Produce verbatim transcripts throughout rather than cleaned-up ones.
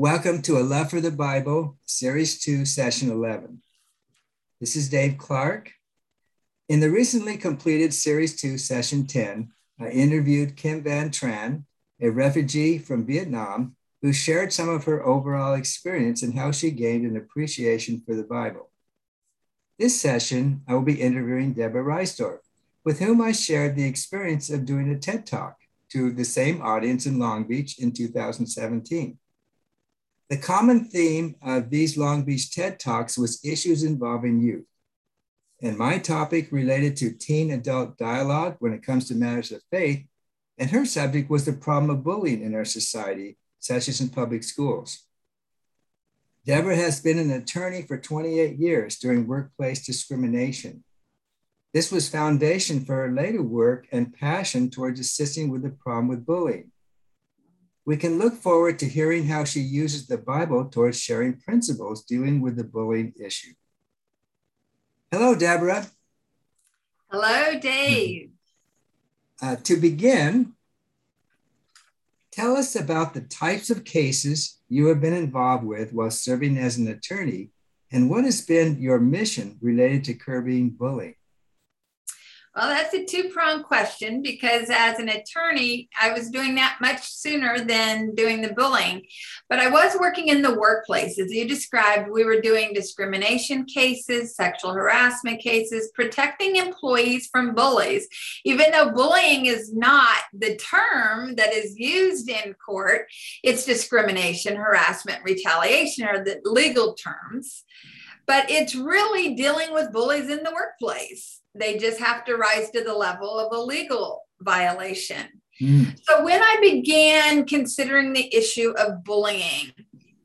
Welcome to A Love for the Bible, Series two, Session eleven. This is Dave Clark. In the recently completed Series two, Session ten, I interviewed Kim Van Tran, a refugee from Vietnam, who shared some of her overall experience and how she gained an appreciation for the Bible. This session, I will be interviewing Deborah Reisdorf, with whom I shared the experience of doing a TED Talk to the same audience in Long Beach in two thousand seventeen. The common theme of these Long Beach TED Talks was issues involving youth. And my topic related to teen-adult dialogue when it comes to matters of faith, and her subject was the problem of bullying in our society, such as in public schools. Deborah has been an attorney for twenty-eight years during workplace discrimination. This was foundation for her later work and passion towards assisting with the problem with bullying. We can look forward to hearing how she uses the Bible towards sharing principles dealing with the bullying issue. Hello, Deborah. Hello, Dave. Uh, to begin, tell us about the types of cases you have been involved with while serving as an attorney, and what has been your mission related to curbing bullying? Well, that's a two-pronged question, because as an attorney, I was doing that much sooner than doing the bullying. But I was working in the workplace. As you described, we were doing discrimination cases, sexual harassment cases, protecting employees from bullies. Even though bullying is not the term that is used in court, it's discrimination, harassment, retaliation are the legal terms. But it's really dealing with bullies in the workplace. They just have to rise to the level of a legal violation. Mm. So when I began considering the issue of bullying,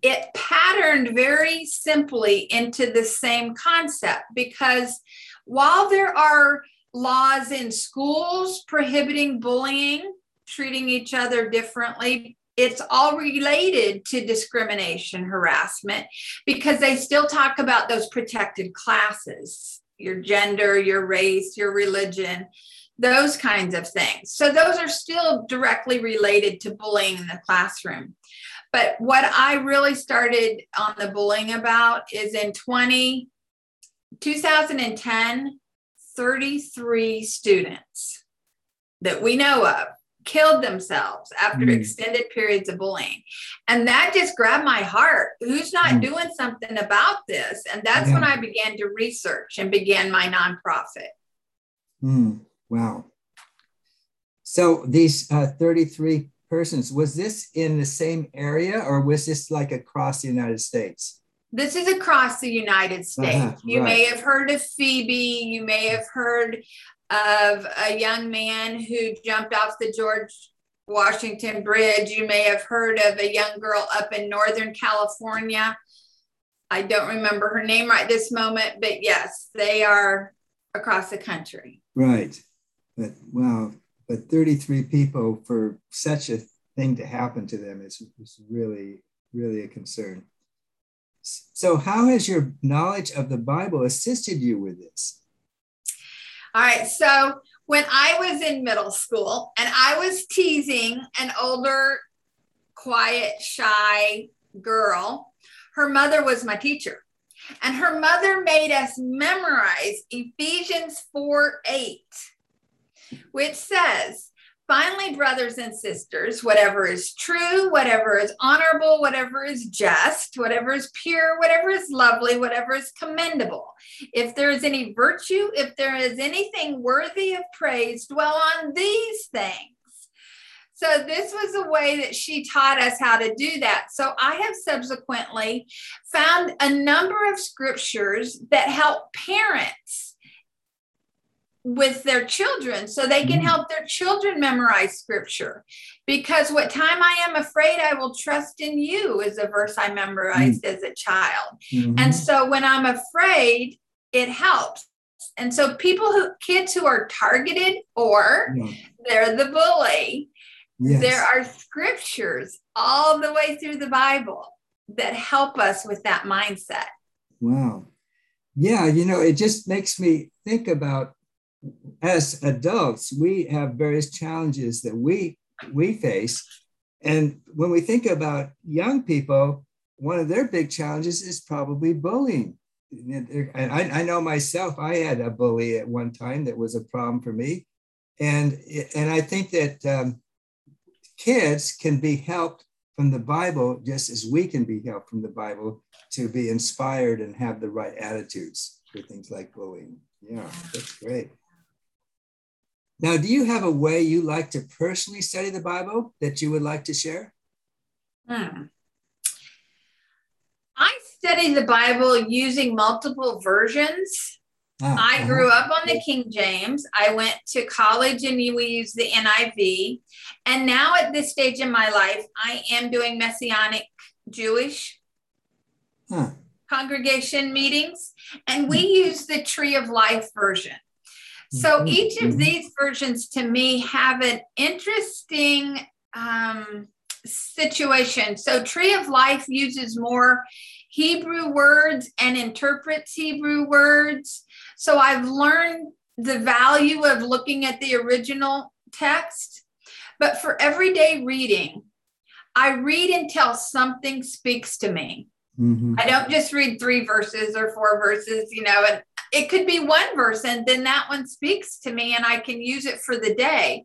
it patterned very simply into the same concept, because while there are laws in schools prohibiting bullying, treating each other differently, it's all related to discrimination, harassment, because they still talk about those protected classes. Your gender, your race, your religion, those kinds of things. So those are still directly related to bullying in the classroom. But what I really started on the bullying about is in twenty ten, thirty-three students that we know of killed themselves after mm. extended periods of bullying. And that just grabbed my heart. Who's not mm. doing something about this? And that's yeah. when I began to research and began my nonprofit. Mm. Wow. So these uh, thirty-three persons, was this in the same area, or was this like across the United States? This is across the United States. Uh-huh, you right. may have heard of Phoebe. You may have heard of a young man who jumped off the George Washington Bridge. You may have heard of a young girl up in Northern California. I don't remember her name right this moment, but yes, they are across the country. Right. But wow, but thirty-three people for such a thing to happen to them is, is really, really a concern. So how has your knowledge of the Bible assisted you with this? All right, so when I was in middle school and I was teasing an older, quiet, shy girl, her mother was my teacher. And her mother made us memorize Ephesians four eight, which says, "Finally, brothers and sisters, whatever is true, whatever is honorable, whatever is just, whatever is pure, whatever is lovely, whatever is commendable, if there is any virtue, if there is anything worthy of praise, dwell on these things." So this was a way that she taught us how to do that. So I have subsequently found a number of scriptures that help parents with their children, so they can help their children memorize scripture. Because "what time I am afraid, I will trust in you" is a verse I memorized mm. as a child. Mm-hmm. And so when I'm afraid, it helps. And so people who, kids who are targeted or yeah. they're the bully, yes. there are scriptures all the way through the Bible that help us with that mindset. Wow. Yeah, you know, it just makes me think about, as adults, we have various challenges that we we face, And when we think about young people, one of their big challenges is probably bullying. And I, I know myself, I had a bully at one time that was a problem for me. And, and I think that um, kids can be helped from the Bible just as we can be helped from the Bible to be inspired and have the right attitudes for things like bullying. Yeah, that's great. Now, do you have a way you like to personally study the Bible that you would like to share? Hmm. I study the Bible using multiple versions. Ah, I uh-huh. grew up on the King James. I went to college and we used the N I V. And now at this stage in my life, I am doing Messianic Jewish huh. congregation meetings. And we use the Tree of Life version. So each of these versions to me have an interesting um, situation. So Tree of Life uses more Hebrew words and interprets Hebrew words. So I've learned the value of looking at the original text. But for everyday reading, I read until something speaks to me. Mm-hmm. I don't just read three verses or four verses, you know, and it could be one verse and then that one speaks to me and I can use it for the day.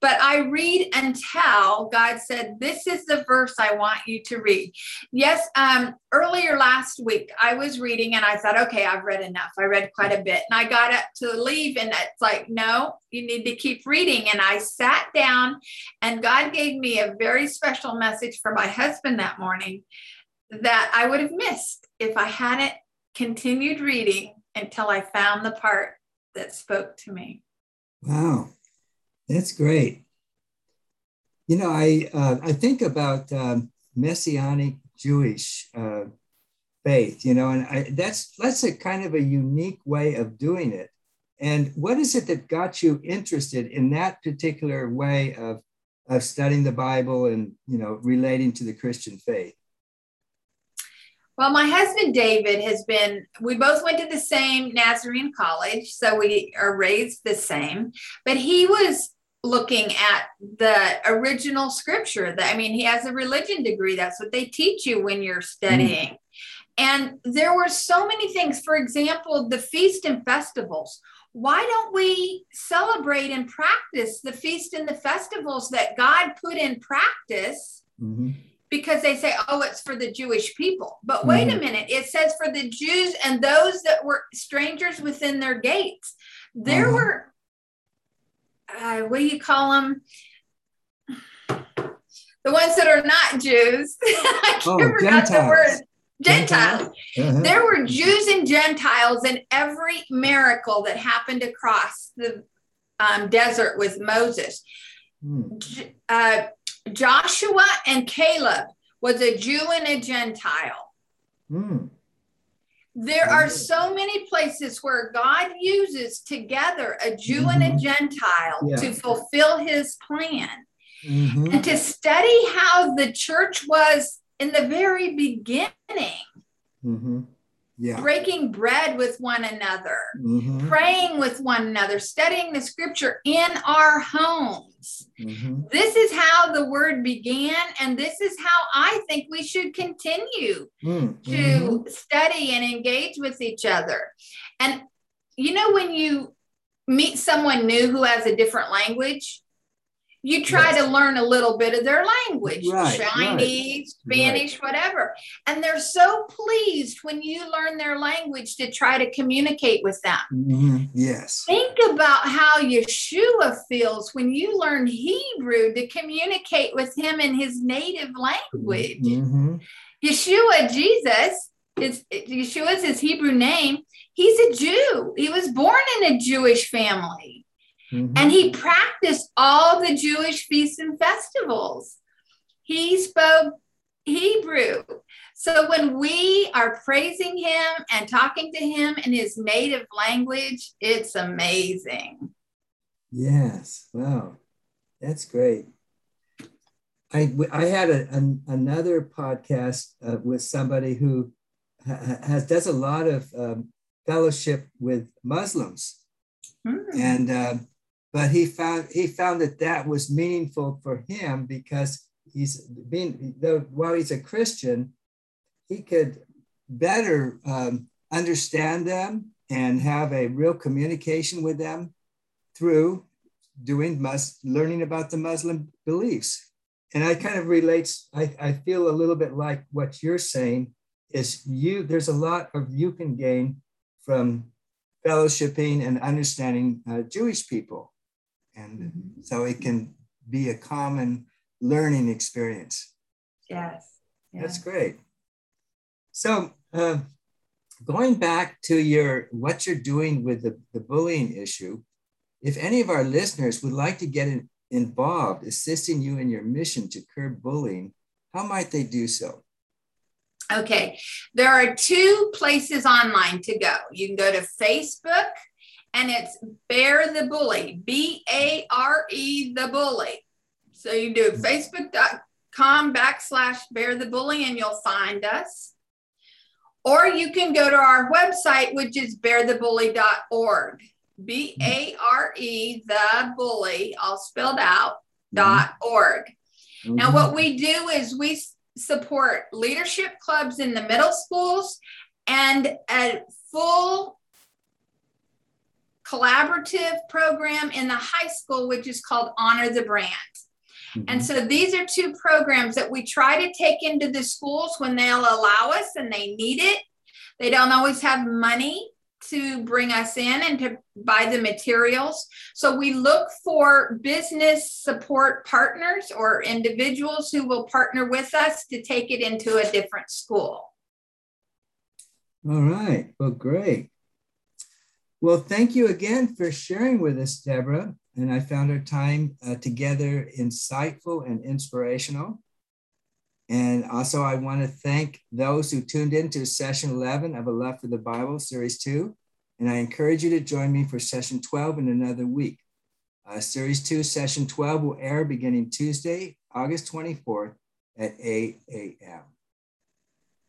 But I read until God said, this is the verse I want you to read. Yes, um, earlier last week, I was reading and I thought, okay, I've read enough. I read quite a bit. And I got up to leave and it's like, no, you need to keep reading. And I sat down and God gave me a very special message for my husband that morning that I would have missed if I hadn't continued reading until I found the part that spoke to me. Wow, that's great. You know, I uh, I think about um, Messianic Jewish uh, faith, you know, and I, that's, that's a kind of a unique way of doing it. And what is it that got you interested in that particular way of, of studying the Bible and, you know, relating to the Christian faith? Well, my husband, David, has been, we both went to the same Nazarene college, so we are raised the same, but he was looking at the original scripture. That, I mean, he has a religion degree. That's what they teach you when you're studying. Mm-hmm. And there were so many things, for example, the feast and festivals. Why don't we celebrate and practice the feast and the festivals that God put in practice? Mm-hmm. Because they say, oh, it's for the Jewish people. But mm-hmm. wait a minute, it says for the Jews and those that were strangers within their gates. There mm-hmm. were, uh, what do you call them? The ones that are not Jews. I can't oh, forget the word. Gentiles. Uh-huh. There were Jews and Gentiles in every miracle that happened across the um, desert with Moses. Mm. Uh, Joshua and Caleb was a Jew and a Gentile. Mm. There are so many places where God uses together a Jew mm-hmm. and a Gentile yeah. to fulfill his plan. Mm-hmm. And to study how the church was in the very beginning, mm-hmm. yeah. breaking bread with one another, mm-hmm. praying with one another, studying the scripture in our homes. Mm-hmm. This is how the word began, and this is how I think we should continue mm-hmm. to study and engage with each other. And, you know, when you meet someone new who has a different language, you try yes. to learn a little bit of their language, right, Chinese, right, Spanish, right. whatever. And they're so pleased when you learn their language to try to communicate with them. Mm-hmm. Yes. Think about how Yeshua feels when you learn Hebrew to communicate with him in his native language. Mm-hmm. Yeshua, Jesus, is, Yeshua is his Hebrew name. He's a Jew. He was born in a Jewish family. Mm-hmm. And he practiced all the Jewish feasts and festivals. He spoke Hebrew. So when we are praising him and talking to him in his native language, it's amazing. Yes. Wow. That's great. I, I had a, an, another podcast uh, with somebody who ha- has does a lot of um, fellowship with Muslims. Mm-hmm. And uh, But he found he found that that was meaningful for him because he's being, though, while he's a Christian, he could better um, understand them and have a real communication with them through doing must learning about the Muslim beliefs. And I kind of relates, I, I feel a little bit like what you're saying is you, there's a lot of you can gain from fellowshipping and understanding uh, Jewish people. And mm-hmm. so it can be a common learning experience. Yes. Yeah. That's great. So uh, going back to your what you're doing with the, the bullying issue, if any of our listeners would like to get in, involved assisting you in your mission to curb bullying, how might they do so? Okay, there are two places online to go. You can go to Facebook, and it's Bear the Bully, B A R E the Bully. So you do facebook.com backslash Bear the Bully, and you'll find us. Or you can go to our website, which is bear the bully dot org. B A R E, the bully, all spelled out, dot org. Mm-hmm. Now, what we do is we s- support leadership clubs in the middle schools and a full collaborative program in the high school, which is called Honor the Brand. Mm-hmm. And so these are two programs that we try to take into the schools when they'll allow us and they need it. They don't always have money to bring us in and to buy the materials. So we look for business support partners or individuals who will partner with us to take it into a different school. All right. Well, great. Well, thank you again for sharing with us, Deborah. And I found our time uh, together insightful and inspirational. And also, I want to thank those who tuned in to Session eleven of A Love for the Bible, Series two. And I encourage you to join me for Session twelve in another week. Uh, Series two, Session twelve will air beginning Tuesday, August twenty-fourth at eight a.m.